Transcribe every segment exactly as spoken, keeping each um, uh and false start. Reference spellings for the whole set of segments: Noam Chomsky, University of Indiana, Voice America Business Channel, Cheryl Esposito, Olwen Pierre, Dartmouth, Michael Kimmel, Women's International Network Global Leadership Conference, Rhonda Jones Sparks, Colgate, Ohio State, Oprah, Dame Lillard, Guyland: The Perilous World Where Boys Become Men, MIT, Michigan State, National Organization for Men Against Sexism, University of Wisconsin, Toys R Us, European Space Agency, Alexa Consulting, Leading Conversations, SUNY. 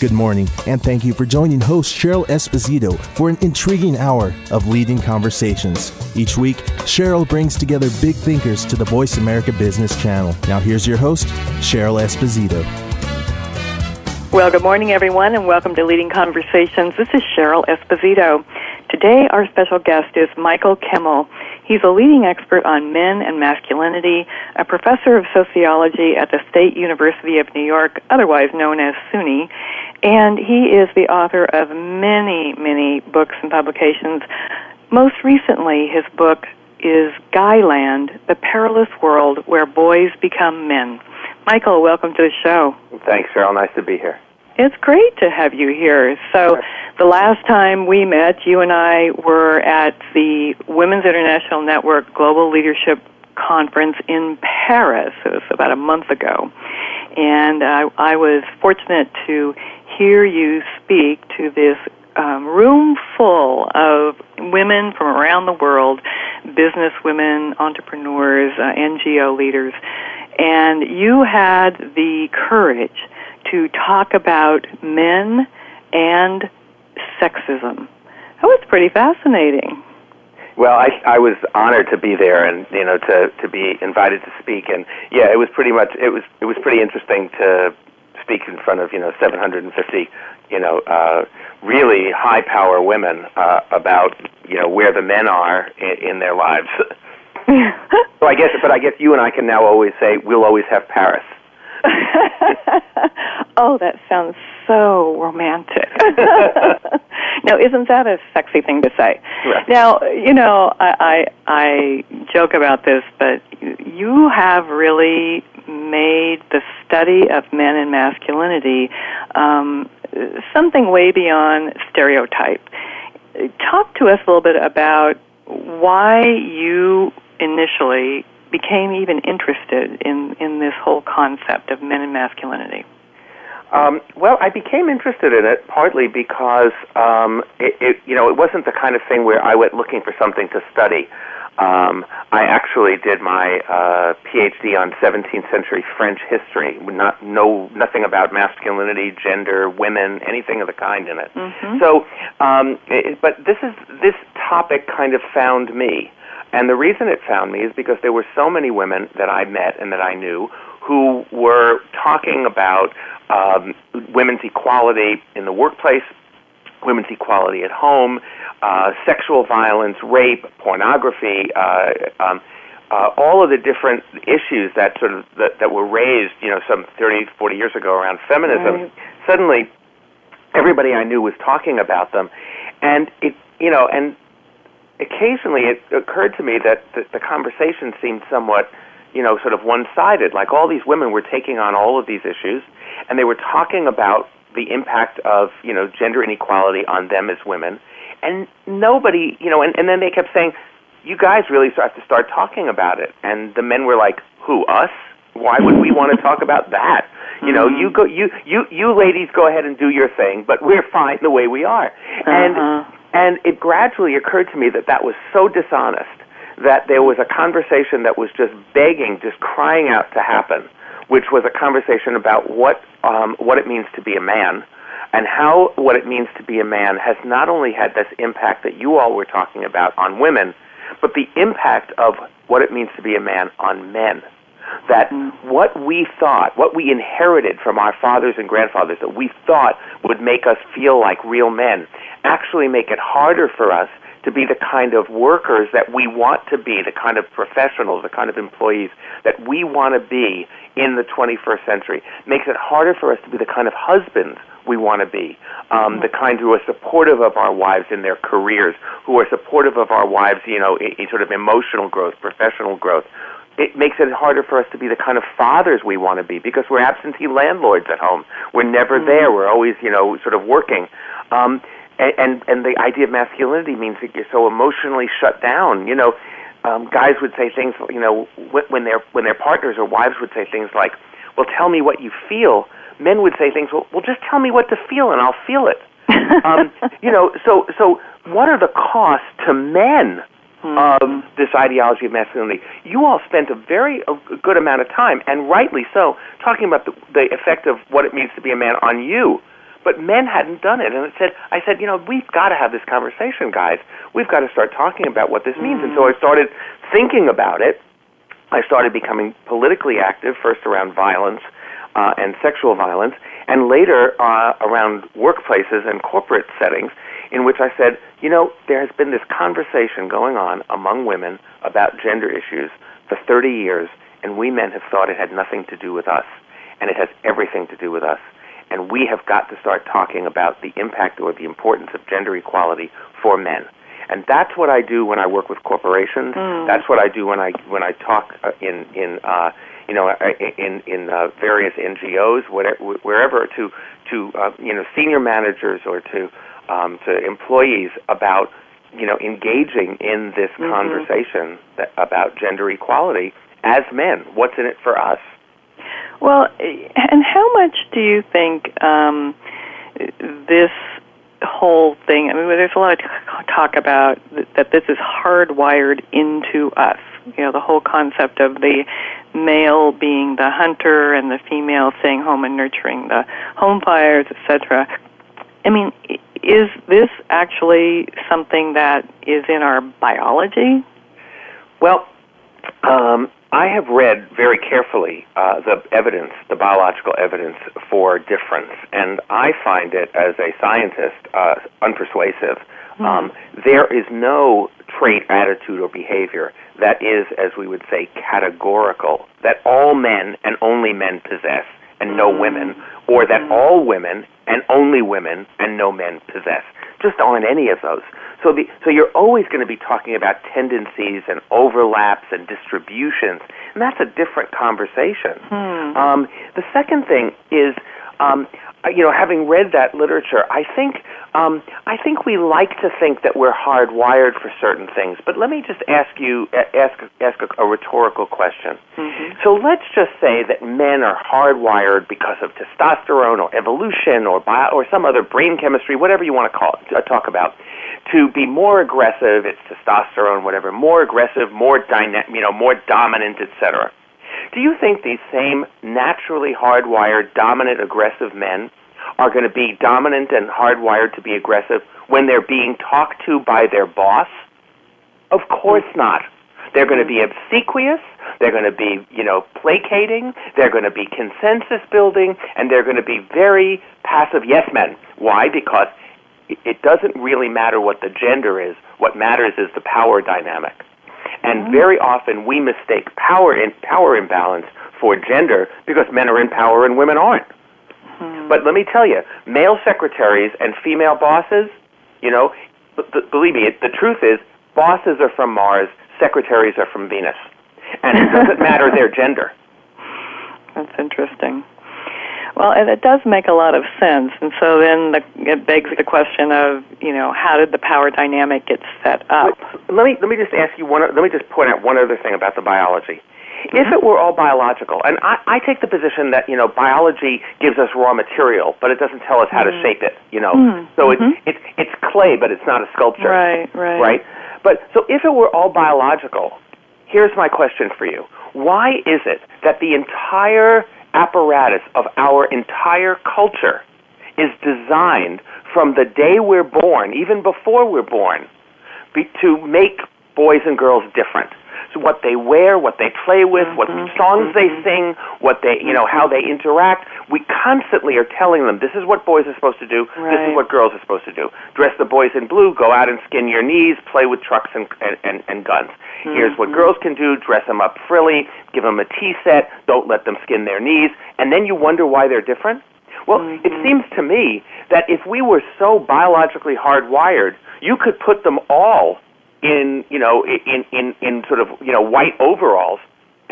Good morning, and thank you for joining host Cheryl Esposito for an intriguing hour of Leading Conversations. Each week, Cheryl brings together big thinkers to the Voice America Business Channel. Now here's your host, Cheryl Esposito. Well, good morning, everyone, and welcome to Leading Conversations. This is Cheryl Esposito. Today, our special guest is Michael Kimmel. He's a leading expert on men and masculinity, a professor of sociology at the State University of New York, otherwise known as SUNY, and he is the author of many, many books and publications. Most recently, his book is Guyland: The Perilous World Where Boys Become Men. Michael, welcome to the show. Thanks, Cheryl. Nice to be here. It's great to have you here. So the last time we met, you and I were at the Women's International Network Global Leadership Conference in Paris. It was about a month ago. And I, I was fortunate to hear you speak to this um, room full of women from around the world, business women, entrepreneurs, uh, N G O leaders. And you had the courage to talk about men and sexism. That was pretty fascinating. Well, I, I was honored to be there, and you know, to, to be invited to speak. And yeah, it was pretty much it was it was pretty interesting to speak in front of you know seven hundred fifty you know uh, really high power women uh, about you know where the men are in, in their lives. so I guess, but I guess you and I can now always say we'll always have Paris. Oh, that sounds so romantic. Now, isn't that a sexy thing to say? Right. Now, you know, I, I I joke about this, but you have really made the study of men and masculinity um, something way beyond stereotype. Talk to us a little bit about why you initially became even interested in, in this whole concept of men and masculinity. Um, well, I became interested in it partly because um, it, it, you know, it wasn't the kind of thing where I went looking for something to study. Um, I actually did my uh, PhD on seventeenth century French history. Not no nothing about masculinity, gender, women, anything of the kind in it. Mm-hmm. So, um, it, but this is this topic kind of found me, and the reason it found me is because there were so many women that I met and that I knew who were talking about um, women's equality in the workplace, women's equality at home, uh, sexual violence, rape, pornography, uh, um, uh, all of the different issues that sort of that, that were raised, you know, some thirty, forty years ago around feminism. Right. Suddenly, everybody I knew was talking about them, and it, you know, and occasionally it occurred to me that the, the conversation seemed somewhat, you know, sort of one-sided. Like all these women were taking on all of these issues, and they were talking about the impact of, you know, gender inequality on them as women. And nobody, you know, and, and then they kept saying, you guys really have to start talking about it. And the men were like, who, us? Why would we want to talk about that? You know, you go, you, you, you ladies go ahead and do your thing, but we're fine the way we are. And, uh-huh. and it gradually occurred to me that that was so dishonest, that there was a conversation that was just begging, just crying out to happen, which was a conversation about what um, what it means to be a man, and how what it means to be a man has not only had this impact that you all were talking about on women, but the impact of what it means to be a man on men. That what we thought, what we inherited from our fathers and grandfathers that we thought would make us feel like real men actually make it harder for us to be the kind of workers that we want to be, the kind of professionals, the kind of employees that we want to be in the twenty-first century, makes it harder for us to be the kind of husbands we want to be, um, the kind who are supportive of our wives in their careers, who are supportive of our wives, you know, in, in sort of emotional growth, professional growth, it makes it harder for us to be the kind of fathers we want to be, because we're absentee landlords at home. We're never mm-hmm. there. We're always, you know, sort of working. Um, and, and, and the idea of masculinity means that you're so emotionally shut down. You know, um, guys would say things, you know, when their when their partners or wives would say things like, well, tell me what you feel. Men would say things, well, well just tell me what to feel and I'll feel it. um, you know, so so what are the costs to men of this ideology of masculinity? You all spent a very a good amount of time, and rightly so, talking about the, the effect of what it means to be a man on you. But men hadn't done it, and it said, I said, you know, we've got to have this conversation, guys. We've got to start talking about what this means. Mm. And so I started thinking about it. I started becoming politically active, first around violence uh, and sexual violence, and later uh, around workplaces and corporate settings, in which I said, you know, there has been this conversation going on among women about gender issues for thirty years, and we men have thought it had nothing to do with us, and it has everything to do with us. And we have got to start talking about the impact or the importance of gender equality for men. And that's what I do when I work with corporations. Mm. That's what I do when I when I talk in in uh, you know in in uh, various N G Os, whatever, wherever to to uh, you know senior managers or to Um, to employees about, you know, engaging in this mm-hmm. conversation that, about gender equality as men. What's in it for us? Well, and how much do you think um, this whole thing, I mean, there's a lot of talk about that this is hardwired into us, you know, the whole concept of the male being the hunter and the female staying home and nurturing the home fires, et cetera. I mean, is this actually something that is in our biology? Well, um, I have read very carefully uh, the evidence, the biological evidence for difference, and I find it, as a scientist, uh, unpersuasive. Mm-hmm. Um, there is no trait, attitude, or behavior that is, as we would say, categorical, that all men and only men possess and no women, or that all women and only women and no men possess. Just aren't any of those. So the, so you're always going to be talking about tendencies and overlaps and distributions, and that's a different conversation. Hmm. Um, the second thing is, um, you know, having read that literature, I think um, I think we like to think that we're hardwired for certain things. But let me just ask you ask ask a, a rhetorical question. Mm-hmm. So let's just say that men are hardwired because of testosterone or evolution or bio, or some other brain chemistry, whatever you want to call it, uh, talk about, to be more aggressive. It's testosterone, whatever, more aggressive, more dyna- you know, more dominant, et cetera. Do you think these same naturally hardwired, dominant, aggressive men are going to be dominant and hardwired to be aggressive when they're being talked to by their boss? Of course not. They're going to be obsequious, they're going to be, you know, placating, they're going to be consensus building, and they're going to be very passive yes men. Why? Because it doesn't really matter what the gender is. What matters is the power dynamic. And very often we mistake power in, power imbalance for gender because men are in power and women aren't. Hmm. But let me tell you, male secretaries and female bosses, you know, b- b- believe me, it, the truth is bosses are from Mars, secretaries are from Venus. And it doesn't matter their gender. That's interesting. Well, and it does make a lot of sense. And so then the, it begs the question of, you know, how did the power dynamic get set up? Let me let me just ask you one. Let me just point out one other thing about the biology. Mm-hmm. If it were all biological, and I, I take the position that, you know, biology gives us raw material, but it doesn't tell us how mm-hmm. to shape it. You know, mm-hmm. so it's it, it's clay, but it's not a sculpture. Right, right, right. But so if it were all biological, here's my question for you: why is it that the entire apparatus of our entire culture is designed from the day we're born, even before we're born, be, to make boys and girls different? So what they wear, what they play with, mm-hmm. what songs they sing, what they, you know, how they interact. We constantly are telling them, this is what boys are supposed to do, right. This is what girls are supposed to do. Dress the boys in blue, go out and skin your knees, play with trucks and, and, and, and guns. Mm-hmm. Here's what girls can do, dress them up frilly, give them a tea set, don't let them skin their knees, and then you wonder why they're different? Well, mm-hmm. it seems to me that if we were so biologically hardwired, you could put them all in, you know, in, in, in sort of, you know, white overalls,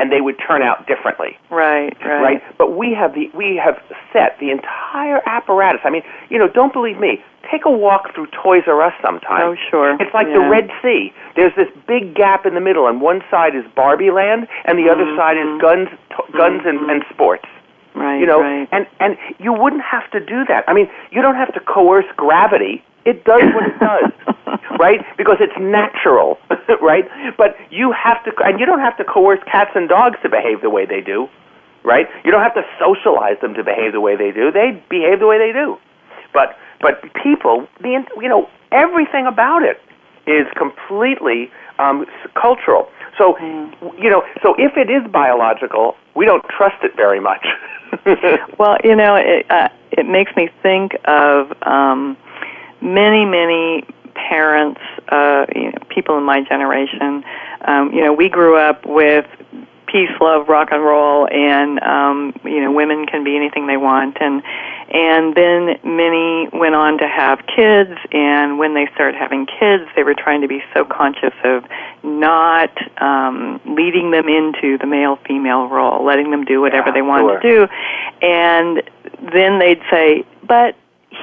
and they would turn out differently. Right, right. Right? But we have the we have set the entire apparatus. I mean, you know, don't believe me. Take a walk through Toys R Us sometime. Oh, sure. It's like yeah. the Red Sea. There's this big gap in the middle, and one side is Barbie land, and the mm-hmm. other side is guns, t- guns mm-hmm. and, and sports. Right, you know, right. And, and you wouldn't have to do that. I mean, you don't have to coerce gravity. It does what it does, right? Because it's natural, right? But you have to, and you don't have to coerce cats and dogs to behave the way they do, right? You don't have to socialize them to behave the way they do. They behave the way they do. But but people, the you know, everything about it is completely um, cultural. So, you know, so if it is biological, we don't trust it very much. Well, you know, it, uh, it makes me think of um, many, many parents, uh, you know, people in my generation. Um, you know, we grew up with peace, love, rock and roll, and, um, you know, women can be anything they want. And and then many went on to have kids, and when they started having kids, they were trying to be so conscious of not um, leading them into the male-female role, letting them do whatever yeah, they wanted sure. to do. And then they'd say, but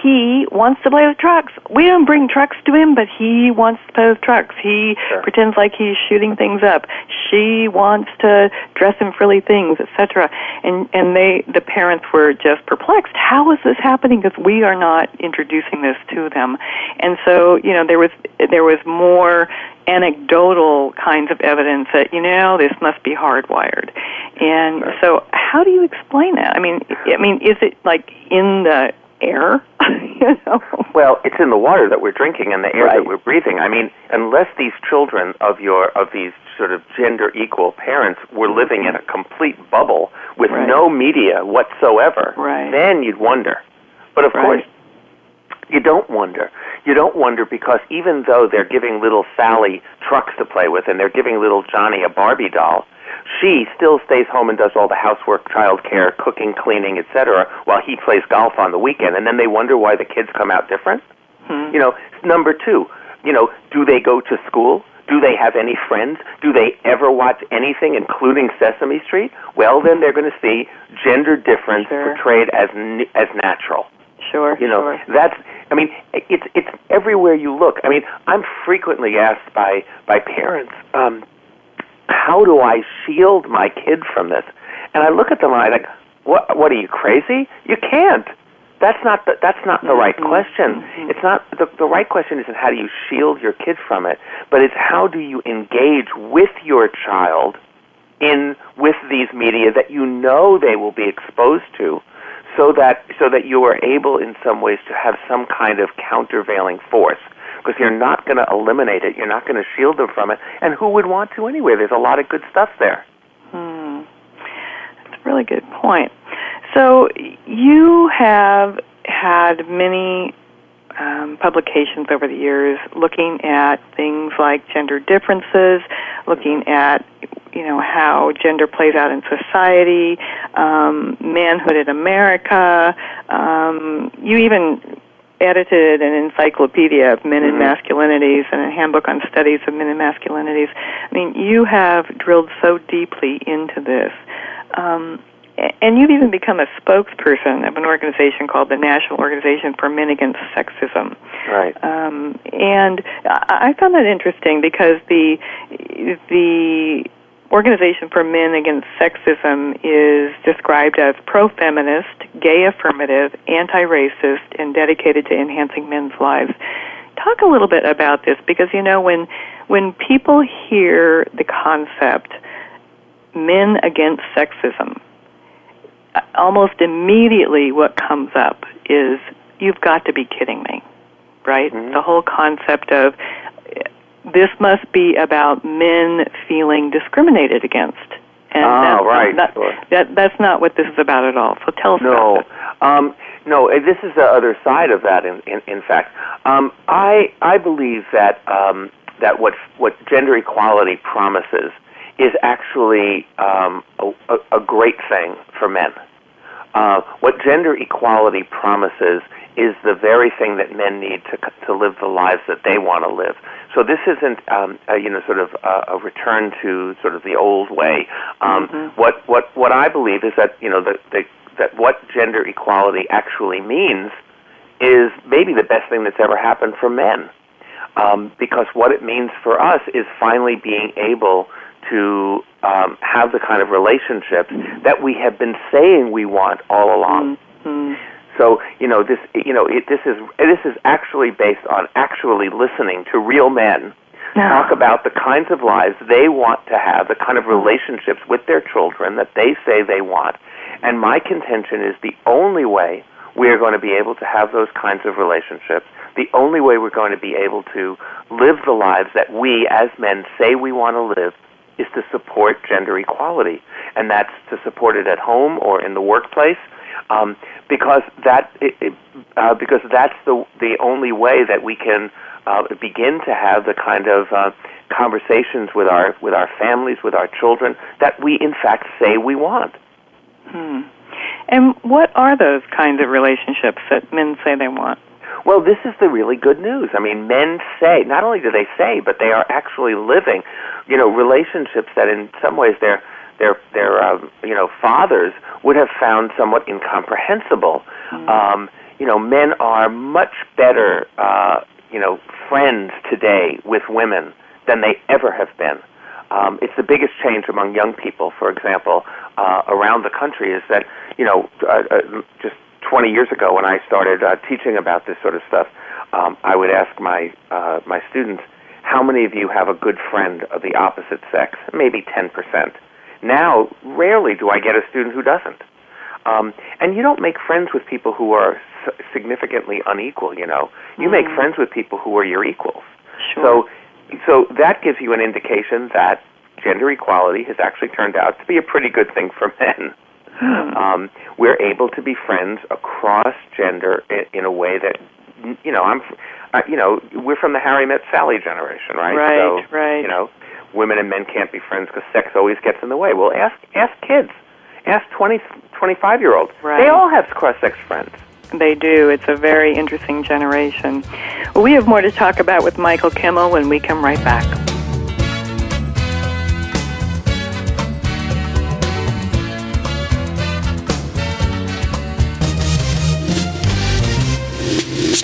he wants to play with trucks. We don't bring trucks to him, but he wants to play with trucks. He sure. pretends like he's shooting things up. She wants to dress in frilly things, et cetera. And and they the parents were just perplexed. How is this happening? Because we are not introducing this to them. And so you know there was there was more anecdotal kinds of evidence that you know this must be hardwired. And sure. so how do you explain that? I mean, I mean, is it like in the air? You know? Well, it's in the water that we're drinking and the air right. that we're breathing. I mean, unless these children of your of these sort of gender equal parents were living in a complete bubble with right. no media whatsoever, right. then you'd wonder. But of right. course, you don't wonder. You don't wonder because even though they're giving little Sally trucks to play with and they're giving little Johnny a Barbie doll, she still stays home and does all the housework, child care, cooking, cleaning, et cetera, while he plays golf on the weekend. And then they wonder why the kids come out different. Hmm. You know, number two, you know, do they go to school? Do they have any friends? Do they ever watch anything, including Sesame Street? Well, then they're going to see gender difference sure. portrayed as as natural. Sure, you know, sure. that's, I mean, it's it's everywhere you look. I mean, I'm frequently asked by, by parents, um, how do I shield my kid from this? And I look at them and I'm like, what, what are you, crazy? You can't. That's not the, that's not the mm-hmm. right question. Mm-hmm. It's not the, the right question isn't how do you shield your kid from it, but it's how do you engage with your child in with these media that you know they will be exposed to, so that so that you are able in some ways to have some kind of countervailing force. Because you're not going to eliminate it. You're not going to shield them from it. And who would want to anyway? There's a lot of good stuff there. Hmm. That's a really good point. So you have had many um, publications over the years looking at things like gender differences, looking at you know, how gender plays out in society, um, manhood in America. Um, you even edited an encyclopedia of men and masculinities and a handbook on studies of men and masculinities. I mean, you have drilled so deeply into this. Um, and you've even become a spokesperson of an organization called the National Organization for Men Against Sexism. Right. Um, and I found that interesting because the the Organization for Men Against Sexism is described as pro-feminist, gay-affirmative, anti-racist, and dedicated to enhancing men's lives. Talk a little bit about this because, you know, when when people hear the concept men against sexism, almost immediately what comes up is, you've got to be kidding me, right? Mm-hmm. The whole concept of this must be about men feeling discriminated against. And ah, that's, right. That, sure. that, that's not what this is about at all. So tell us no. about that. Um, no, this is the other side of that, in, in, in fact. Um, I I believe that um, that what what gender equality promises is actually um, a, a great thing for men. Uh, what gender equality promises is the very thing that men need to to live the lives that they want to live. So this isn't, um, a, you know, sort of a, a return to sort of the old way. Um, mm-hmm. What what what I believe is that, you know, the, the, that what gender equality actually means is maybe the best thing that's ever happened for men, um, because what it means for us is finally being able to um, have the kind of relationships that we have been saying we want all along. Mm-hmm. So, you know, this, you know, it, this is this is actually based on actually listening to real men no. talk about the kinds of lives they want to have, the kind of relationships with their children that they say they want. And my contention is the only way we're going to be able to have those kinds of relationships, the only way we're going to be able to live the lives that we as men say we want to live, is to support gender equality. And that's to support it at home or in the workplace. Um, because that, it, it, uh, because that's the the only way that we can uh, begin to have the kind of uh, conversations with our with our families, with our children, that we in fact say we want. Hmm. And what are those kinds of relationships that men say they want? Well, this is the really good news. I mean, men say, not only do they say, but they are actually living, you know, relationships that in some ways they're their their um, you know fathers would have found somewhat incomprehensible. Mm. Um, you know, men are much better uh, you know friends today with women than they ever have been. Um, it's the biggest change among young people, for example, uh, around the country, is that you know uh, uh, just twenty years ago when I started uh, teaching about this sort of stuff, um, I would ask my uh, my students, how many of you have a good friend of the opposite sex? Maybe ten percent. Now, rarely do I get a student who doesn't. Um, and you don't make friends with people who are s- significantly unequal, you know. You mm-hmm. make friends with people who are your equals. Sure. So, so that gives you an indication that gender equality has actually turned out to be a pretty good thing for men. Hmm. Um, we're able to be friends across gender in, in a way that, you know, I'm, uh, you know, we're from the Harry Met Sally generation, right? Right, so, right. You know, women and men can't be friends because sex always gets in the way. Well, ask ask kids. Ask twenty, twenty-five-year-olds. Right. They all have cross-sex friends. They do. It's a very interesting generation. Well, we have more to talk about with Michael Kimmel when we come right back.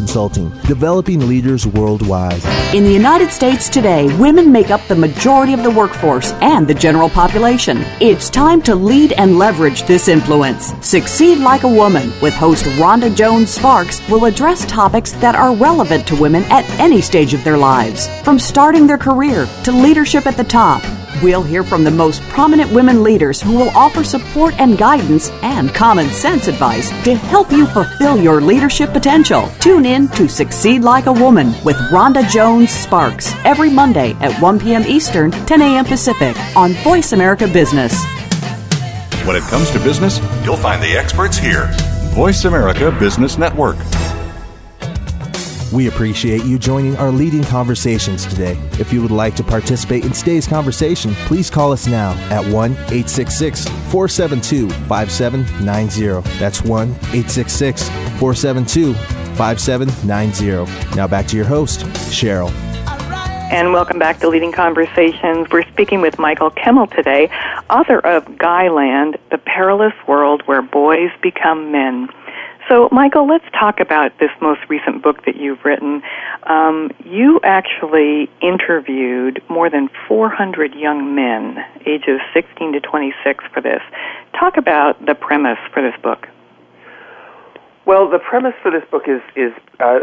Consulting, developing leaders worldwide. In the United States today, women make up the majority of the workforce and the general population. It's time to lead and leverage this influence. Succeed Like a Woman with host Rhonda Jones Sparks will address topics that are relevant to women at any stage of their lives, from starting their career to leadership at the top. We'll hear from the most prominent women leaders who will offer support and guidance and common sense advice to help you fulfill your leadership potential. Tune in to Succeed Like a Woman with Rhonda Jones Sparks every Monday at one p.m. Eastern, ten a.m. Pacific on Voice America Business. When it comes to business, you'll find the experts here. Voice America Business Network. We appreciate you joining our Leading Conversations today. If you would like to participate in today's conversation, please call us now at one eight six six, four seven two, five seven nine zero. That's one eight six six, four seven two, five seven nine zero. Now back to your host, Cheryl. And welcome back to Leading Conversations. We're speaking with Michael Kimmel today, author of Guyland: The Perilous World Where Boys Become Men. So, Michael, let's talk about this most recent book that you've written. Um, you actually interviewed more than four hundred young men, ages sixteen to twenty-six, for this. Talk about the premise for this book. Well, the premise for this book is is uh,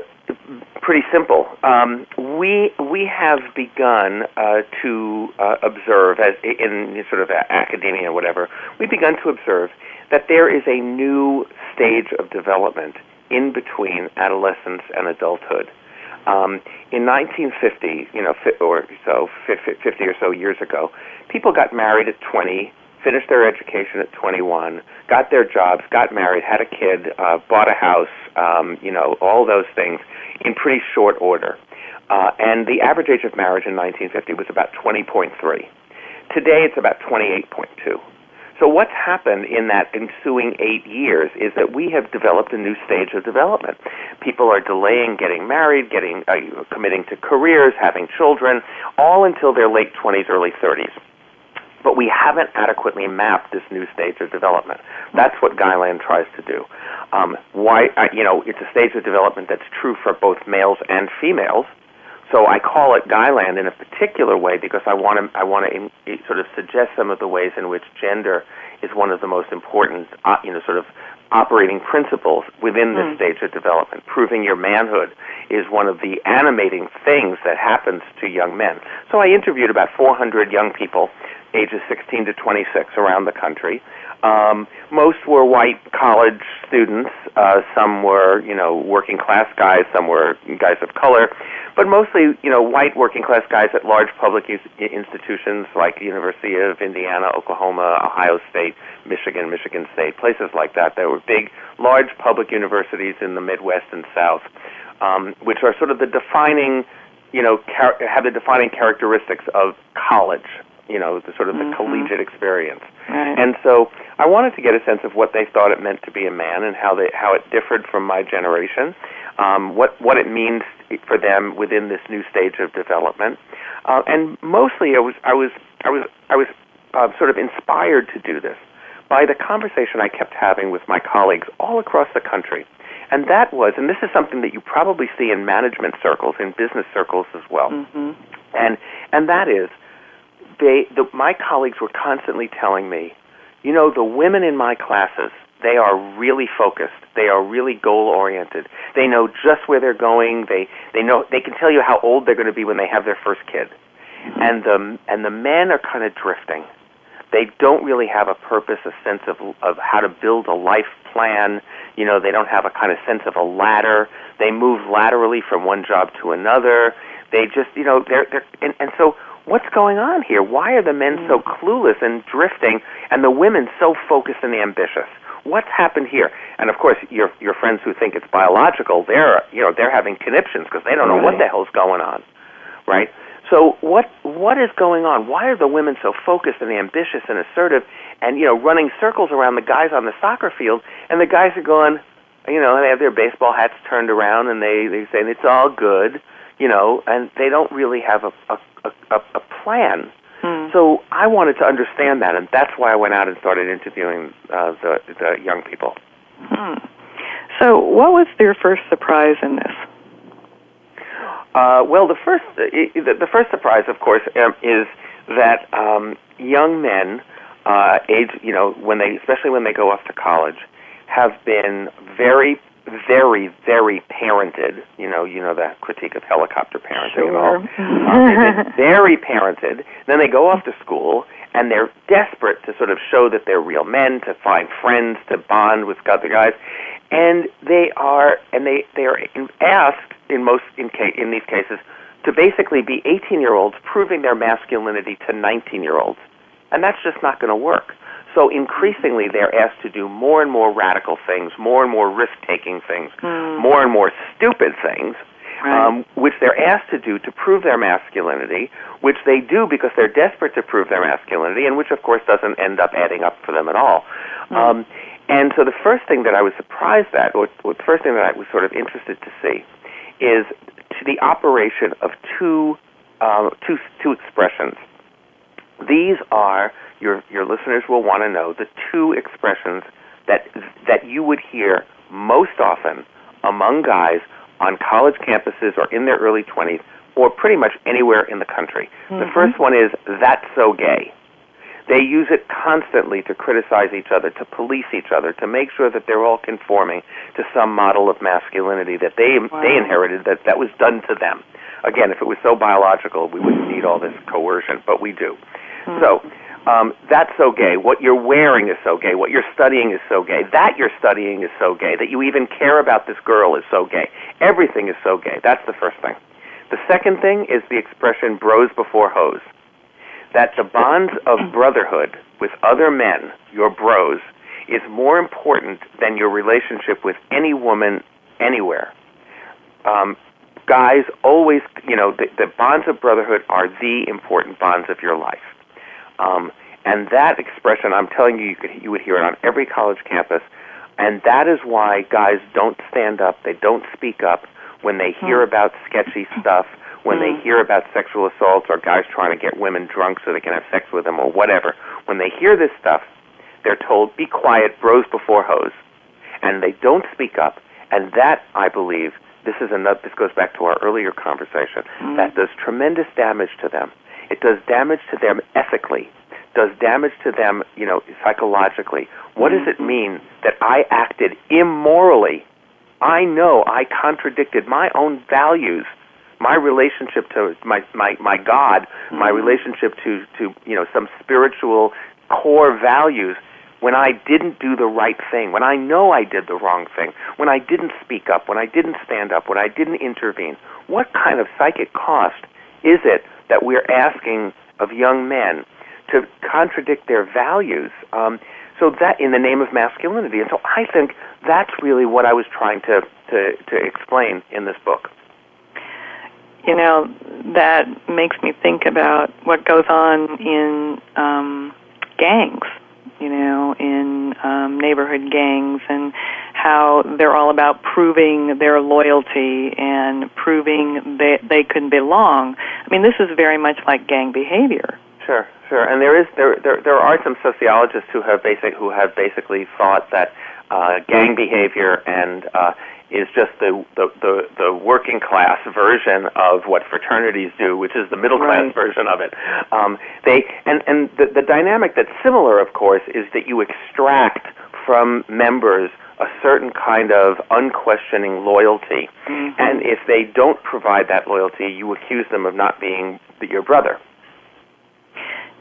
pretty simple. Um, we we have begun uh, to uh, observe, as in sort of academia, or whatever, we've begun to observe that there is a new stage of development in between adolescence and adulthood. Um, in nineteen fifty, you know, or so, fifty or so years ago, people got married at twenty. Finished their education at twenty-one, got their jobs, got married, had a kid, uh, bought a house, um, you know, all those things in pretty short order. Uh, and the average age of marriage in nineteen fifty was about twenty point three. Today it's about twenty-eight point two. So what's happened in that ensuing eight years is that we have developed a new stage of development. People are delaying getting married, getting uh, committing to careers, having children, all until their late twenties, early thirties. But we haven't adequately mapped this new stage of development. That's what Guyland tries to do. Um, why, I, you know, it's a stage of development that's true for both males and females. So I call it Guyland in a particular way because I want to, I want to sort of suggest some of the ways in which gender is one of the most important, uh, you know, sort of operating principles within this mm. stage of development. Proving your manhood is one of the animating things that happens to young men. So I interviewed about four hundred young people, ages sixteen to twenty-six, around the country. Um, most were white college students. Uh, some were, you know, working class guys. Some were guys of color, but mostly, you know, white working class guys at large public institutions like the University of Indiana, Oklahoma, Ohio State, Michigan, Michigan State, places like that. There were big, large public universities in the Midwest and South, um, which are sort of the defining, you know, char- have the defining characteristics of college. You know, the sort of the mm-hmm. collegiate experience. Right. And so I wanted to get a sense of what they thought it meant to be a man and how they how it differed from my generation, um, what, what it means for them within this new stage of development. Uh, and mostly I was I was I was I was uh, sort of inspired to do this by the conversation I kept having with my colleagues all across the country. And that was, and this is something that you probably see in management circles, in business circles as well. Mm-hmm. And and that is They, the, my colleagues were constantly telling me, you know, the women in my classes, they are really focused. They are really goal-oriented. They know just where they're going. They they know they can tell you how old they're going to be when they have their first kid. Mm-hmm. And the and the men are kind of drifting. They don't really have a purpose, a sense of of how to build a life plan. You know, they don't have a kind of sense of a ladder. They move laterally from one job to another. They just, you know, they're they're and, and so. What's going on here? Why are the men so clueless and drifting and the women so focused and ambitious? What's happened here? And, of course, your your friends who think it's biological, they're, you know, they're having conniptions because they don't know what the hell's going on, right? So what what is going on? Why are the women so focused and ambitious and assertive and, you know, running circles around the guys on the soccer field, and the guys are going, you know, they have their baseball hats turned around and they, they say, it's all good, you know, and they don't really have a, a A, a plan. Hmm. So I wanted to understand that, and that's why I went out and started interviewing uh, the, the young people. Hmm. So what was your first surprise in this? Uh, well, the first the first surprise, of course, is that um, young men, uh, age you know, when they especially when they go off to college, have been very. Very, very parented. You know, you know that critique of helicopter parenting. Sure. And all. Uh, they've been very parented. Then they go off to school, and they're desperate to sort of show that they're real men, to find friends, to bond with other guys, and they are, and they, they are asked in most in case, in these cases to basically be eighteen-year-olds proving their masculinity to nineteen-year-olds, and that's just not going to work. So increasingly, they're asked to do more and more radical things, more and more risk-taking things, mm. more and more stupid things, right. um, which they're asked to do to prove their masculinity, which they do because they're desperate to prove their masculinity, and which, of course, doesn't end up adding up for them at all. Mm. Um, and so the first thing that I was surprised at, or, or the first thing that I was sort of interested to see, is to the operation of two, uh, two, two expressions. These are... Your your listeners will want to know the two expressions that that you would hear most often among guys on college campuses or in their early twenties or pretty much anywhere in the country. Mm-hmm. The first one is, that's so gay. They use it constantly to criticize each other, to police each other, to make sure that they're all conforming to some model of masculinity that they wow. they inherited, that, that was done to them. Again, if it was so biological, we wouldn't need all this coercion, but we do. Mm-hmm. So um, that's so gay. What you're wearing is so gay. What you're studying is so gay. That you're studying is so gay. That you even care about this girl is so gay. Everything is so gay. That's the first thing. The second thing is the expression bros before hoes. That the bonds of brotherhood with other men, your bros, is more important than your relationship with any woman anywhere. Um, guys always, you know, the, the bonds of brotherhood are the important bonds of your life. Um, and that expression, I'm telling you, you, could, you would hear it on every college campus. And that is why guys don't stand up, they don't speak up when they hear about sketchy stuff, when they hear about sexual assaults or guys trying to get women drunk so they can have sex with them or whatever. When they hear this stuff, they're told, be quiet, bros before hoes. And they don't speak up. And that, I believe, this is another. This goes back to our earlier conversation, mm-hmm. that does tremendous damage to them. It does damage to them ethically, does damage to them, you know, psychologically. What mm-hmm. does it mean that I acted immorally? I know I contradicted my own values, my relationship to my my, my God, mm-hmm. my relationship to, to you know some spiritual core values when I didn't do the right thing, when I know I did the wrong thing, when I didn't speak up, when I didn't stand up, when I didn't intervene. What kind of psychic cost is it that we're asking of young men to contradict their values? Um, so that in the name of masculinity. And so I think that's really what I was trying to, to, to explain in this book. You know, that makes me think about what goes on in um, gangs, you know, in um, neighborhood gangs, and how they're all about proving their loyalty and proving they, they can belong. I mean, this is very much like gang behavior. Sure, sure. And there is there there, there are some sociologists who have basic who have basically thought that uh, gang behavior and uh, is just the, the, the, the working class version of what fraternities do, which is the middle class right. version of it. Um, they and and the, the dynamic that's similar, of course, is that you extract from members a certain kind of unquestioning loyalty, mm-hmm. and if they don't provide that loyalty, you accuse them of not being your brother.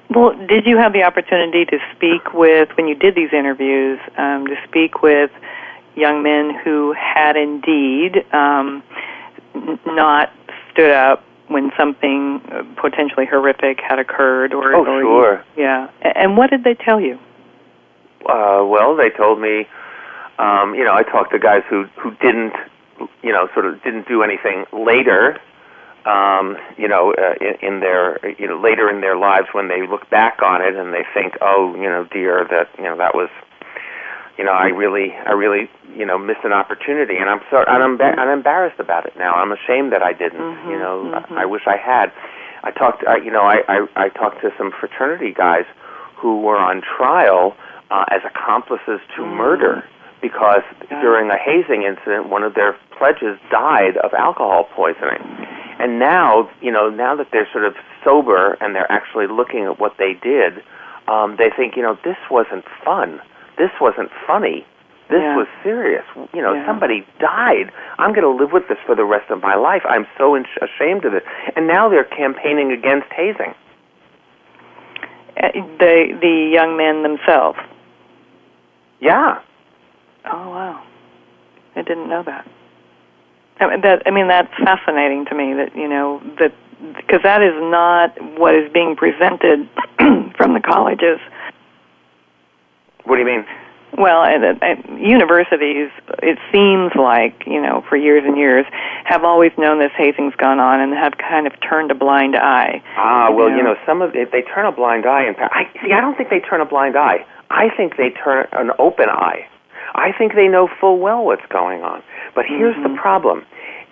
Well, did you have the opportunity to speak with, when you did these interviews, um, to speak with young men who had indeed um, not stood up when something potentially horrific had occurred? Or, oh, or, sure. Yeah. And what did they tell you? Uh, well, they told me, um, you know, I talked to guys who, who didn't, you know, sort of didn't do anything later. Um, you know, uh, in, in their, you know, later in their lives when they look back on it and they think, oh, you know, dear, that, you know, that was, you know, I really, I really, you know, missed an opportunity, and I'm sorry, and I'm, I'm embarrassed about it now. I'm ashamed that I didn't. Mm-hmm, you know, mm-hmm. I, I wish I had. I talked, I, you know, I, I, I talked to some fraternity guys who were on trial uh, as accomplices to mm-hmm. murder. Because during a hazing incident, one of their pledges died of alcohol poisoning. And now, you know, now that they're sort of sober and they're actually looking at what they did, um, they think, you know, this wasn't fun. This wasn't funny. This yeah. was serious. You know, yeah. somebody died. I'm going to live with this for the rest of my life. I'm so in- ashamed of it. And now they're campaigning against hazing. Uh, the, the young men themselves. Yeah. Oh, wow. I didn't know that. I mean, that, I mean, that's fascinating to me that, you know, that because that is not what is being presented from the colleges. What do you mean? Well, at, at universities, it seems like, you know, for years and years, have always known this hazing's gone on and have kind of turned a blind eye. Ah, well, know? you know, some of it, they turn a blind eye. In fact, I, see, I don't think they turn a blind eye. I think they turn an open eye. I think they know full well what's going on. But here's mm-hmm. the problem.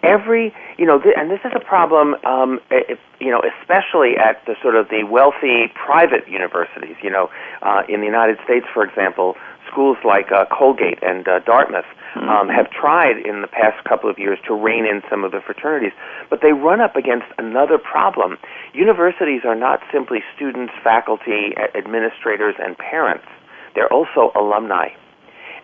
every, you know, th- and this is a problem, um, if, you know, especially at the sort of the wealthy private universities. You know, uh, in the United States, for example, schools like uh, Colgate and uh, Dartmouth um, have tried in the past couple of years to rein in some of the fraternities, but they run up against another problem. Universities are not simply students, faculty, administrators, and parents. They're also alumni.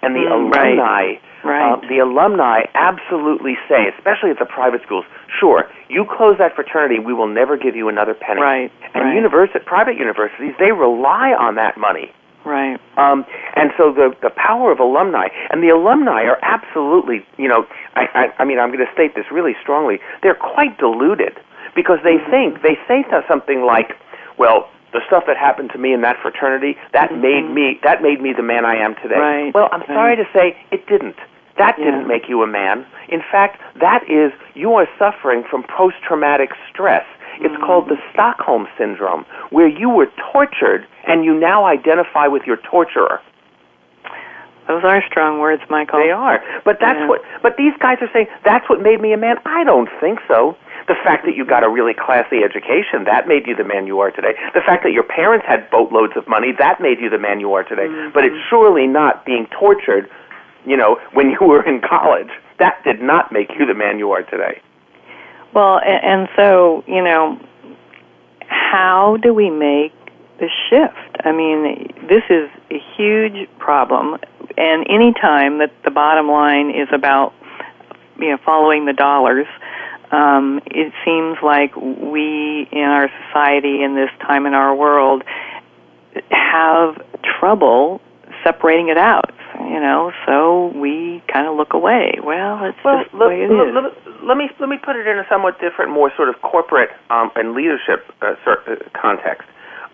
And the mm, alumni, right, right. Uh, the alumni absolutely say, especially at the private schools, sure, you close that fraternity, we will never give you another penny. Right, and right. Universi- private universities, they rely on that money. Right. Um, and so the the power of alumni, and the alumni are absolutely, you know, I, I, I mean, I'm going to state this really strongly, they're quite deluded because they mm-hmm. think, they say something like, well, the stuff that happened to me in that fraternity, that mm-hmm. made me that made me the man I am today. Right. Well, I'm sorry right. to say it didn't. That yeah. didn't make you a man. In fact, that is, you are suffering from post-traumatic stress. It's mm-hmm. called the Stockholm Syndrome, where you were tortured and you now identify with your torturer. Those are strong words, Michael. They are. But that's yeah. what. But these guys are saying, that's what made me a man. I don't think so. The fact that you got a really classy education, that made you the man you are today. The fact that your parents had boatloads of money, that made you the man you are today. Mm-hmm. But it's surely not being tortured, you know, when you were in college. That did not make you the man you are today. Well, and so, you know, how do we make the shift? I mean, this is a huge problem, and any time that the bottom line is about, you know, following the dollars, um, it seems like we in our society in this time in our world have trouble separating it out. You know, so we kind of look away. Well, it's well, just the way it is. Let, let, let me let me put it in a somewhat different, more sort of corporate um, and leadership uh, context.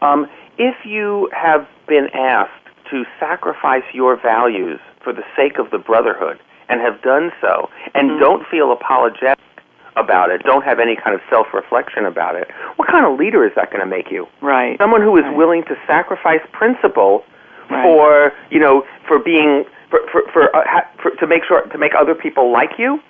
Um, if you have been asked to sacrifice your values for the sake of the brotherhood and have done so, and mm-hmm. don't feel apologetic about it, don't have any kind of self-reflection about it, what kind of leader is that going to make you? Right. Someone who is right. willing to sacrifice principle. Right. For you know, for being for for, for, uh, ha- for to make sure to make other people like you,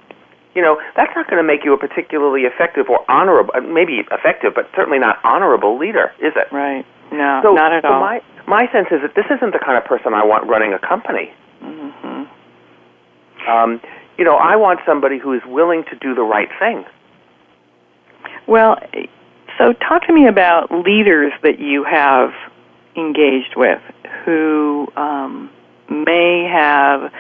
you know, that's not going to make you a particularly effective or honorable, maybe effective, but certainly not honorable leader, is it? Right. No, so, not at so all. My my sense is that this isn't the kind of person I want running a company. Mm-hmm. Um, you know, I want somebody who is willing to do the right thing. Well, so talk to me about leaders that you have engaged with, who um, may have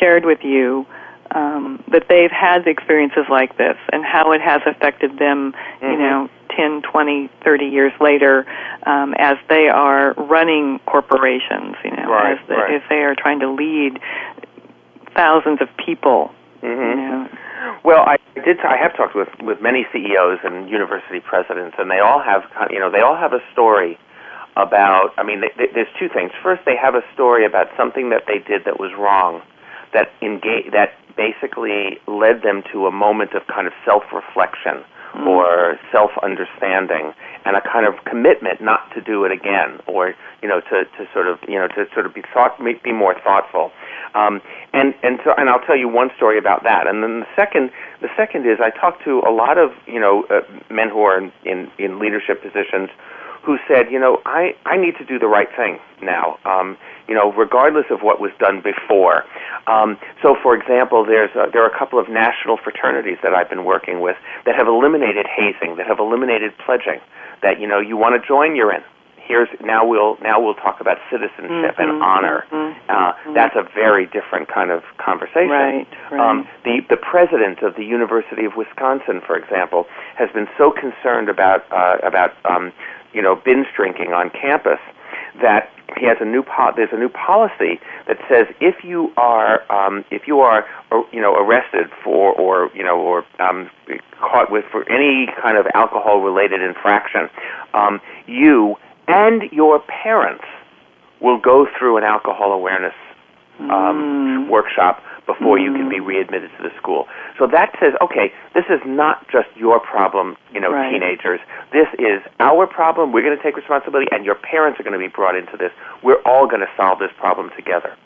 shared with you um, that they've had experiences like this and how it has affected them, mm-hmm. you know, ten, twenty, thirty years later um, as they are running corporations, you know, right, as the, right. if they are trying to lead thousands of people, mm-hmm. you know. Well, I did. I have talked with, with many C E Os and university presidents, and they all have, you know, they all have a story about, I mean, they, they, there's two things. First, they have a story about something that they did that was wrong, that engage, that basically led them to a moment of kind of self-reflection mm. or self-understanding and a kind of commitment not to do it again, or you know, to, to sort of, you know, to sort of be thought, be more thoughtful. Um, and and so, and I'll tell you one story about that. And then the second, the second is I talked to a lot of you know uh, men who are in, in, in leadership positions, who said, you know, I, I need to do the right thing now, um, you know, regardless of what was done before. Um, so, for example, there's a, there are a couple of national fraternities that I've been working with that have eliminated hazing, that have eliminated pledging, that, you know, you want to join, you're in. Here's, now we'll now we'll talk about citizenship mm-hmm. and honor. Mm-hmm. Uh, mm-hmm. That's a very different kind of conversation. Right, right. Um, the the president of the University of Wisconsin, for example, has been so concerned about uh, about um, you know binge drinking on campus that he has a new po- there's a new policy that says if you are um, if you are or, you know arrested for or you know or um, caught with for any kind of alcohol related infraction, um, you and your parents will go through an alcohol awareness um, mm. workshop before mm. you can be readmitted to the school. So that says, okay, this is not just your problem, you know, right. teenagers. This is our problem. We're going to take responsibility, and your parents are going to be brought into this. We're all going to solve this problem together.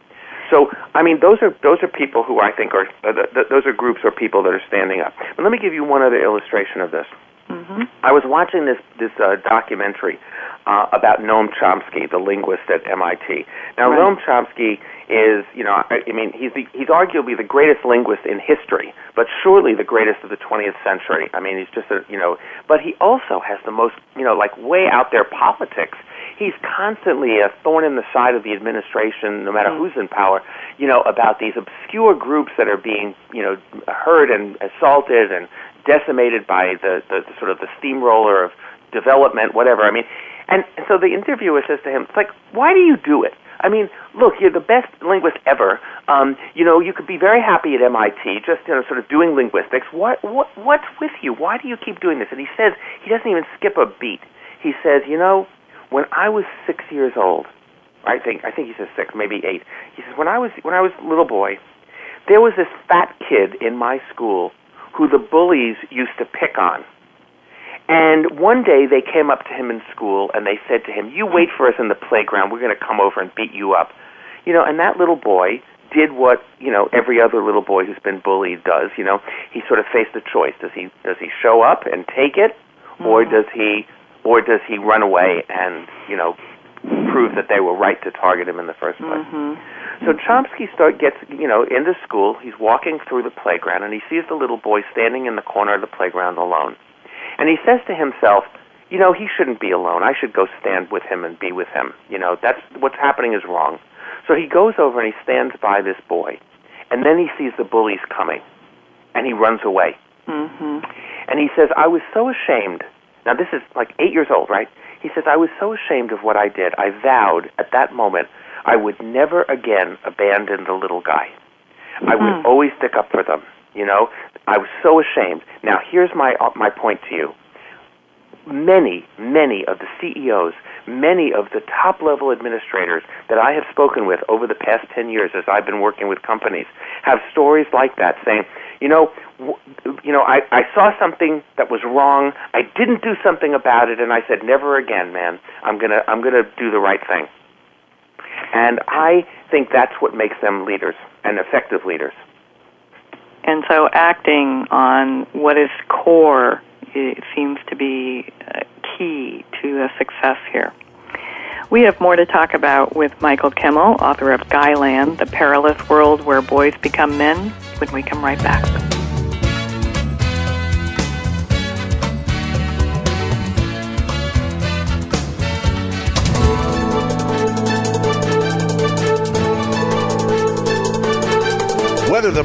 So, I mean, those are those are people who I think are uh, th- those are groups or people that are standing up. But let me give you one other illustration of this. Mm-hmm. I was watching this this uh, documentary uh, about Noam Chomsky, the linguist at M I T. Now, right. Noam Chomsky is, you know, I, I mean, he's the, he's arguably the greatest linguist in history, but surely the greatest of the twentieth century. I mean, he's just a, you know, but he also has the most, you know, like way out there politics. He's constantly a thorn in the side of the administration, no matter mm. who's in power, you know, about these obscure groups that are being, you know, hurt and assaulted and decimated by the, the, the sort of the steamroller of development, whatever. I mean, and, and so the interviewer says to him, it's like, why do you do it? I mean, look, you're the best linguist ever. Um, you know, you could be very happy at M I T, just, you know, sort of doing linguistics. What, what, what's with you? Why do you keep doing this? And he says, he doesn't even skip a beat. He says, you know, when I was six years old, I think I think he says six, maybe eight. He says, when I was when I was a little boy, there was this fat kid in my school who the bullies used to pick on. And one day they came up to him in school and they said to him, "You wait for us in the playground. We're going to come over and beat you up." You know, and that little boy did what, you know, every other little boy who's been bullied does. You know, he sort of faced a choice. Does he does he show up and take it, or does he or does he run away and, you know, prove that they were right to target him in the first place? Mm-hmm. So Chomsky start gets, you know, into school. He's walking through the playground, and he sees the little boy standing in the corner of the playground alone. And he says to himself, you know, he shouldn't be alone. I should go stand with him and be with him. You know, that's what's happening is wrong. So he goes over and he stands by this boy. And then he sees the bullies coming, and he runs away. Mm-hmm. And he says, I was so ashamed. Now, this is like eight years old, right? He says, I was so ashamed of what I did. I vowed at that moment I would never again abandon the little guy. Mm-hmm. I would always stick up for them, you know? I was so ashamed. Now, here's my uh, my point to you. Many, many of the C E Os, many of the top-level administrators that I have spoken with over the past ten years as I've been working with companies have stories like that saying, you know, you know, I, I saw something that was wrong. I didn't do something about it, and I said, never again, man. I'm gonna, I'm gonna do the right thing. And I think that's what makes them leaders and effective leaders. And so, acting on what is core, it seems to be key to the success here. We have more to talk about with Michael Kimmel, author of Guyland: The Perilous World Where Boys Become Men, when we come right back. Whether the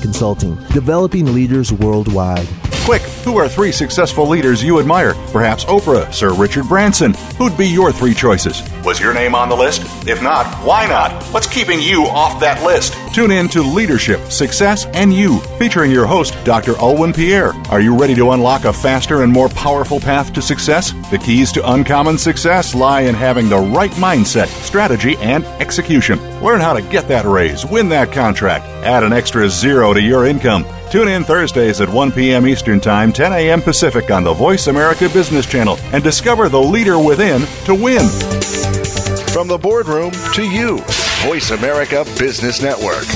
Consulting, developing leaders worldwide. Quick, who are three successful leaders you admire? Perhaps Oprah, Sir Richard Branson. Who'd be your three choices? Was your name on the list? If not, why not? What's keeping you off that list? Tune in to Leadership, Success, and You, featuring your host, Doctor Olwen Pierre. Are you ready to unlock a faster and more powerful path to success? The keys to uncommon success lie in having the right mindset, strategy, and execution. Learn how to get that raise, win that contract, add an extra zero to your income. Tune in Thursdays at one p.m. Eastern Time, ten a.m. Pacific on the Voice America Business Channel and discover the leader within to win. From the boardroom to you, Voice America Business Network.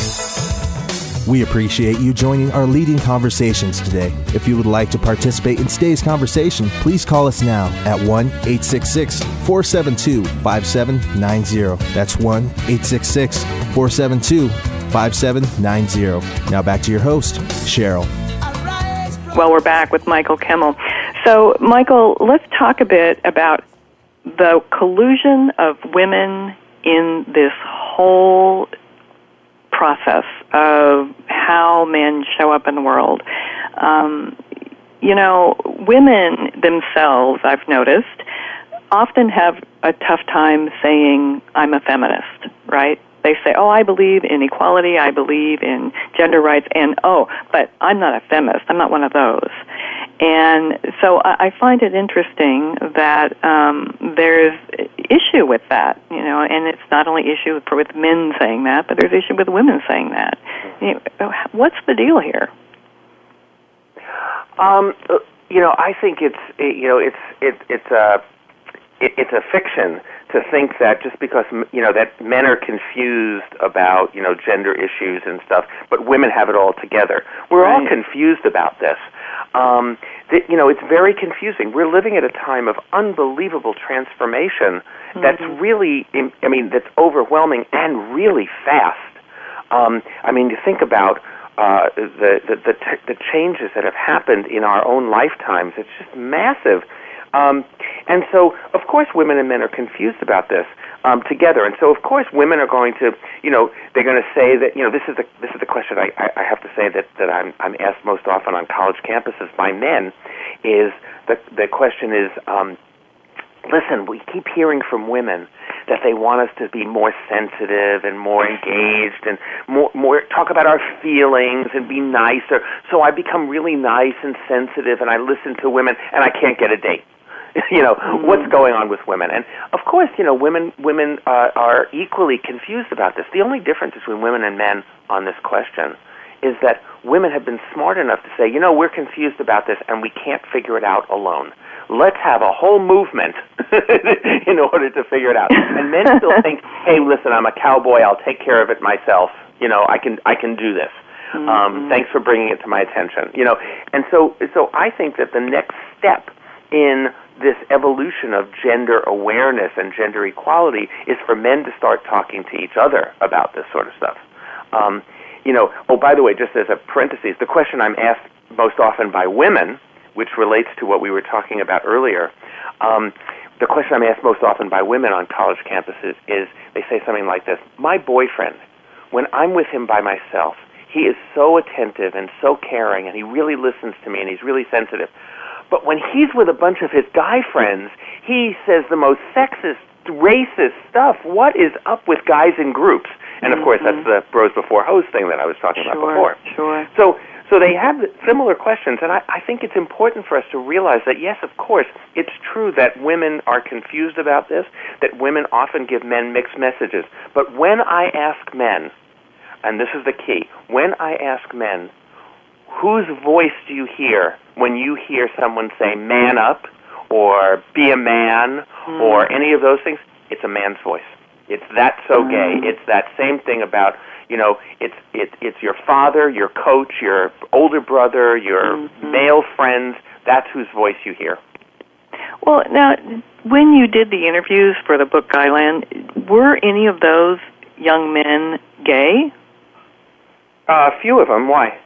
We appreciate you joining our Leading Conversations today. If you would like to participate in today's conversation, please call us now at one eight six six, four seven two, five seven nine zero. That's one eight six six, four seven two, five seven nine zero. Now back to your host, Cheryl. Well, we're back with Michael Kimmel. So, Michael, let's talk a bit about the collusion of women in this whole process of how men show up in the world. Um, you know, women themselves, I've noticed, often have a tough time saying, I'm a feminist, right? They say, oh, I believe in equality, I believe in gender rights, and oh, but I'm not a feminist, I'm not one of those. And so I find it interesting that um, there's issue with that, you know, and it's not only issue with men saying that, but there's issue with women saying that. You know, what's the deal here? Um, you know, I think it's you know it's it, it's a it, it's a fiction to think that just because you know that men are confused about you know gender issues and stuff, but women have it all together. We're right. all confused about this. Um, that, you know, it's very confusing. We're living at a time of unbelievable transformation mm-hmm. that's really, I mean, that's overwhelming and really fast. Um, I mean, to think about uh, the the the, t- the changes that have happened in our own lifetimes, it's just massive. Um, and so, of course, women and men are confused about this um, together. And so, of course, women are going to, you know, they're going to say that, you know, this is the this is the question I, I, I have to say that, that I'm I'm asked most often on college campuses by men, is the the question is, um, listen, we keep hearing from women that they want us to be more sensitive and more engaged and more more talk about our feelings and be nicer. So I become really nice and sensitive, and I listen to women, and I can't get a date. You know, mm-hmm. what's going on with women? And, of course, you know, women women uh, are equally confused about this. The only difference between women and men on this question is that women have been smart enough to say, you know, we're confused about this and we can't figure it out alone. Let's have a whole movement in order to figure it out. And men still think, hey, listen, I'm a cowboy. I'll take care of it myself. You know, I can I can do this. Mm-hmm. Um, thanks for bringing it to my attention. You know, and so so I think that the next step in this evolution of gender awareness and gender equality is for men to start talking to each other about this sort of stuff. Um, you know, oh, by the way, just as a parenthesis, the question I'm asked most often by women, which relates to what we were talking about earlier, um, the question I'm asked most often by women on college campuses is, they say something like this: my boyfriend, when I'm with him by myself, he is so attentive and so caring, and he really listens to me, and he's really sensitive. But when he's with a bunch of his guy friends, he says the most sexist, racist stuff. What is up with guys in groups? And, of mm-hmm. course, that's the bros before hoes thing that I was talking sure, about before. Sure. So so they have similar questions, and I, I think it's important for us to realize that, yes, of course, it's true that women are confused about this, that women often give men mixed messages. But when I ask men, and this is the key, when I ask men, whose voice do you hear when you hear someone say man up or be a man mm. or any of those things? It's a man's voice. It's that so mm. gay. It's that same thing about, you know, it's it, it's your father, your coach, your older brother, your mm-hmm. male friends. That's whose voice you hear. Well, now, when you did the interviews for the book Guyland, were any of those young men gay? Uh, a few of them. Why?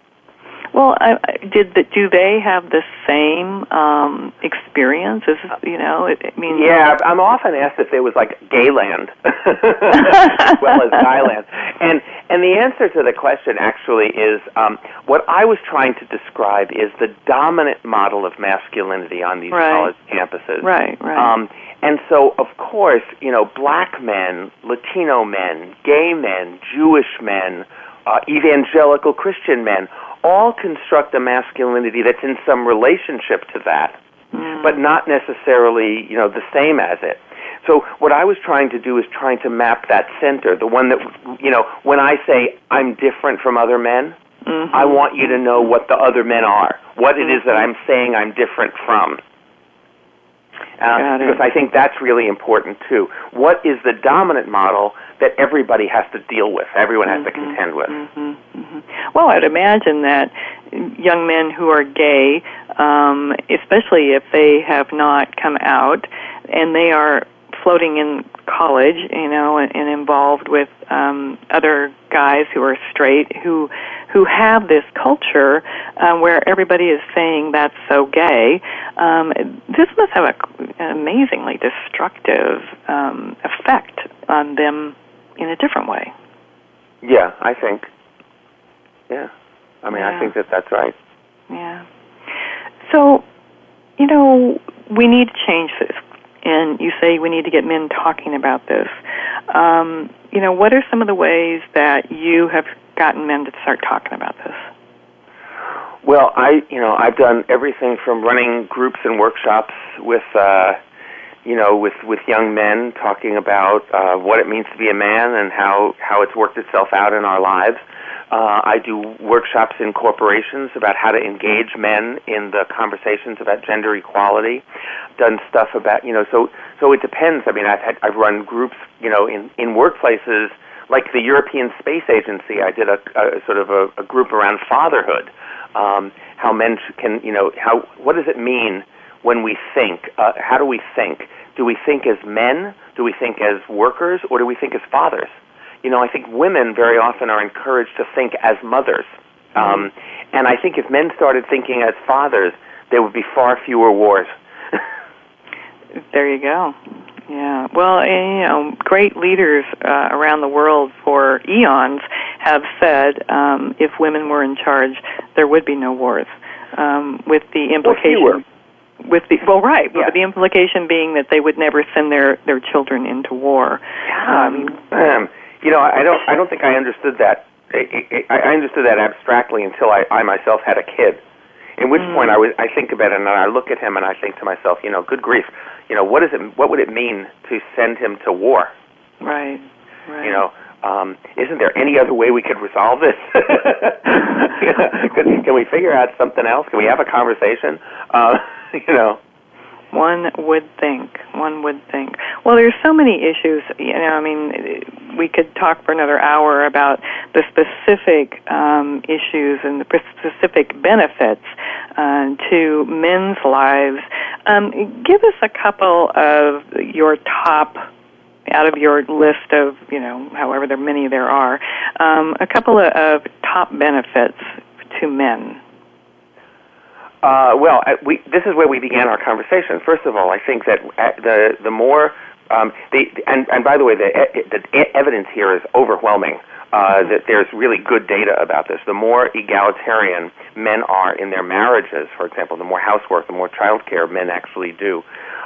Well, I, did the, do they have the same um, experience? Is, you know, it, I mean, yeah, I'm often asked if there was like Gayland, as well as Guyland, and and the answer to the question actually is um, what I was trying to describe is the dominant model of masculinity on these right. college campuses, right? Right. Um, and so, of course, you know, black men, Latino men, gay men, Jewish men, uh, evangelical Christian men all construct a masculinity that's in some relationship to that, mm. but not necessarily, you know, the same as it. So what I was trying to do is trying to map that center, the one that, you know, when I say I'm different from other men, mm-hmm. I want you to know what the other men are, what mm-hmm. it is that I'm saying I'm different from. Uh, because I think that's really important, too. What is the dominant model that everybody has to deal with, everyone has mm-hmm, to contend with? Mm-hmm, mm-hmm. Well, I'd imagine that young men who are gay, um, especially if they have not come out and they are floating in college, you know, and, and involved with um, other guys who are straight, who who have this culture uh, where everybody is saying that's so gay, um, this must have a, an amazingly destructive um, effect on them in a different way. Yeah, I think. Yeah. I mean, yeah. I think that that's right. Yeah. So, you know, we need to change this. And you say we need to get men talking about this. Um, you know, what are some of the ways that you have gotten men to start talking about this? Well, I, you know, I've done everything from running groups and workshops with, uh, you know, with, with young men talking about uh, what it means to be a man and how, how it's worked itself out in our lives. Uh, I do workshops in corporations about how to engage men in the conversations about gender equality. Done stuff about, you know, so so it depends. I mean, I've had, I've run groups, you know, in, in workplaces like the European Space Agency. I did a, a sort of a, a group around fatherhood, um, how men can, you know, how what does it mean when we think? Uh, how do we think? Do we think as men? Do we think as workers? Or do we think as fathers? You know, I think women very often are encouraged to think as mothers. Um, and I think if men started thinking as fathers, there would be far fewer wars. There you go. Yeah. Well, and, you know, great leaders uh, around the world for eons have said um, if women were in charge, there would be no wars, um, with the implication... With the well, right. Well, yeah. But the implication being that they would never send their, their children into war. Um, um, you know, I don't. I don't think I understood that. I, I, I understood that abstractly until I, I myself had a kid. At which mm. point, I was. I think about it, and I look at him, and I think to myself, you know, good grief. You know, what is it? What would it mean to send him to war? Right. Right. You know. Um, isn't there any other way we could resolve this? can, can we figure out something else? Can we have a conversation? Uh, you know, one would think. One would think. Well, there's so many issues. You know, I mean, we could talk for another hour about the specific um, issues and the specific benefits uh, to men's lives. Um, give us a couple of your top. Out of your list of, you know, however there many there are, um, a couple of, of top benefits to men. Uh, well, we, this is where we began our conversation. First of all, I think that the the more um, the and, and by the way, the, the evidence here is overwhelming. Uh, that there's really good data about this. The more egalitarian men are in their marriages, for example, the more housework, the more childcare men actually do.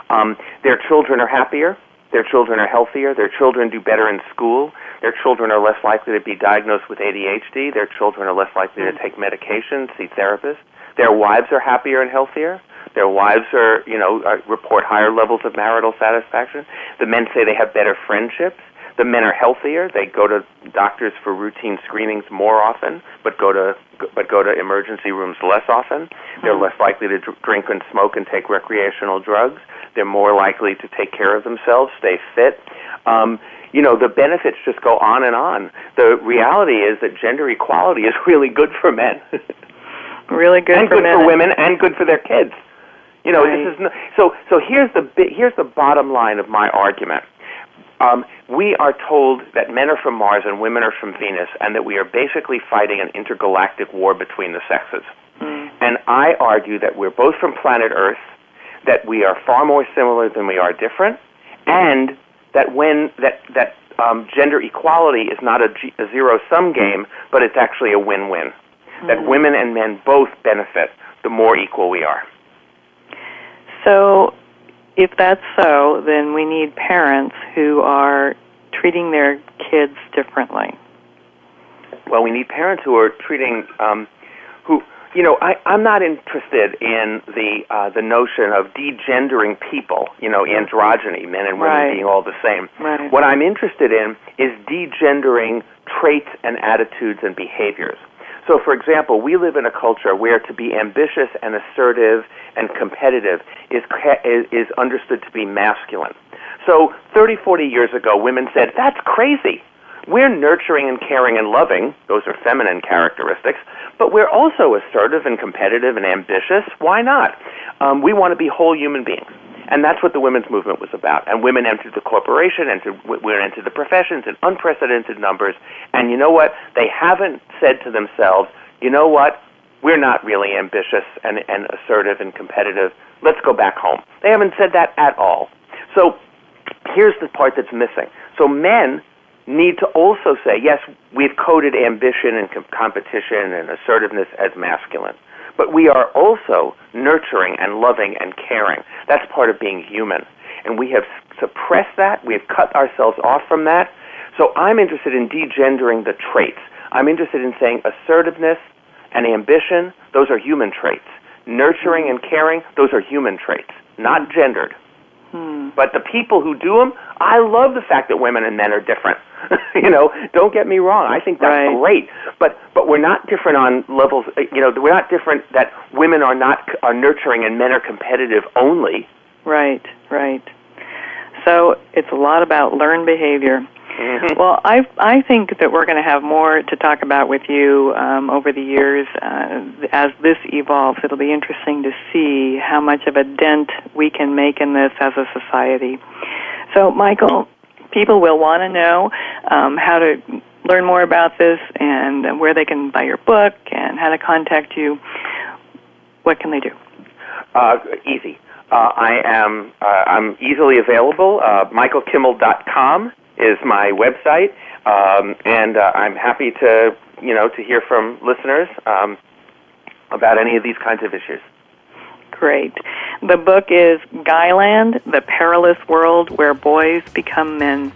Um, their children are happier. Their children are healthier. Their children do better in school. Their children are less likely to be diagnosed with A D H D. Their children are less likely to take medication, see therapists. Their wives are happier and healthier. Their wives are, you know, are, report higher levels of marital satisfaction. The men say they have better friendships. The men are healthier. They go to doctors for routine screenings more often, but go to but go to emergency rooms less often. They're less likely to dr- drink and smoke and take recreational drugs. They're more likely to take care of themselves, stay fit. Um, you know, the benefits just go on and on. The reality is that gender equality is really good for men. Really good and for good men. For women and good for their kids. You know, right. This is no, so. So here's the here's the bottom line of my argument. Um, we are told that men are from Mars and women are from Venus, and that we are basically fighting an intergalactic war between the sexes. Mm. And I argue that we're both from planet Earth, that we are far more similar than we are different, and that when that that um, gender equality is not a, g- a zero-sum game, but it's actually a win-win. Mm. That women and men both benefit the more equal we are. So. If that's so, then we need parents who are treating their kids differently. Well, we need parents who are treating, um, who, you know, I, I'm not interested in the uh, the notion of degendering people, you know, androgyny, men and women right. being all the same. Right. What I'm interested in is degendering traits and attitudes and behaviors. So, for example, we live in a culture where to be ambitious and assertive and competitive is is understood to be masculine. So thirty, forty years ago, women said, that's crazy. We're nurturing and caring and loving. Those are feminine characteristics. But we're also assertive and competitive and ambitious. Why not? Um, we want to be whole human beings. And that's what the women's movement was about. And women entered the corporation, entered, entered the professions in unprecedented numbers. And you know what? They haven't said to themselves, you know what? We're not really ambitious and, and assertive and competitive. Let's go back home. They haven't said that at all. So here's the part that's missing. So men need to also say, yes, we've coded ambition and com- competition and assertiveness as masculine, but we are also nurturing and loving and caring. That's part of being human. And we have suppressed that. We have cut ourselves off from that. So I'm interested in degendering the traits. I'm interested in saying assertiveness and ambition, those are human traits. Nurturing and caring, those are human traits, not gendered. Hmm. But the people who do them, I love the fact that women and men are different. You know, don't get me wrong. I think that's right. Great. But but we're not different on levels. You know, we're not different that women are not are nurturing and men are competitive only. Right, right. So it's a lot about learned behavior. Mm-hmm. Well, I I think that we're going to have more to talk about with you um, over the years uh, as this evolves. It'll be interesting to see how much of a dent we can make in this as a society. So, Michael, people will want to know um, how to learn more about this and where they can buy your book and how to contact you. What can they do? Uh, easy. Uh, I am uh, I'm easily available. Uh, michael kimmel dot com. Is my website, um, and uh, I'm happy to, you know, to hear from listeners um, about any of these kinds of issues. Great. The book is Guyland: The Perilous World Where Boys Become Men.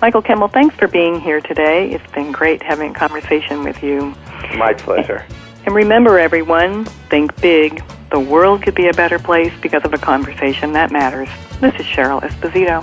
Michael Kimmel, thanks for being here today. It's been great having a conversation with you. My pleasure. And remember, everyone, think big. The world could be a better place because of a conversation that matters. This is Cheryl Esposito.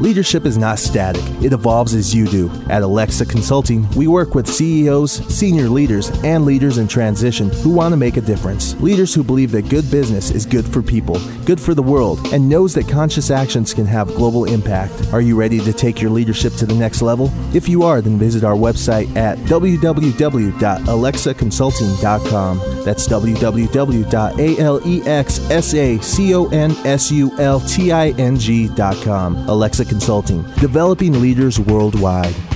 Leadership is not static. It evolves as you do. At Alexa Consulting, we work with C E Os, senior leaders, and leaders in transition who want to make a difference. Leaders who believe that good business is good for people, good for the world, and knows that conscious actions can have global impact. Are you ready to take your leadership to the next level? If you are, then visit our website at w w w dot alexa consulting dot com. That's w w w dot alexsaconsulting dot com. Alexa Consulting, developing leaders worldwide.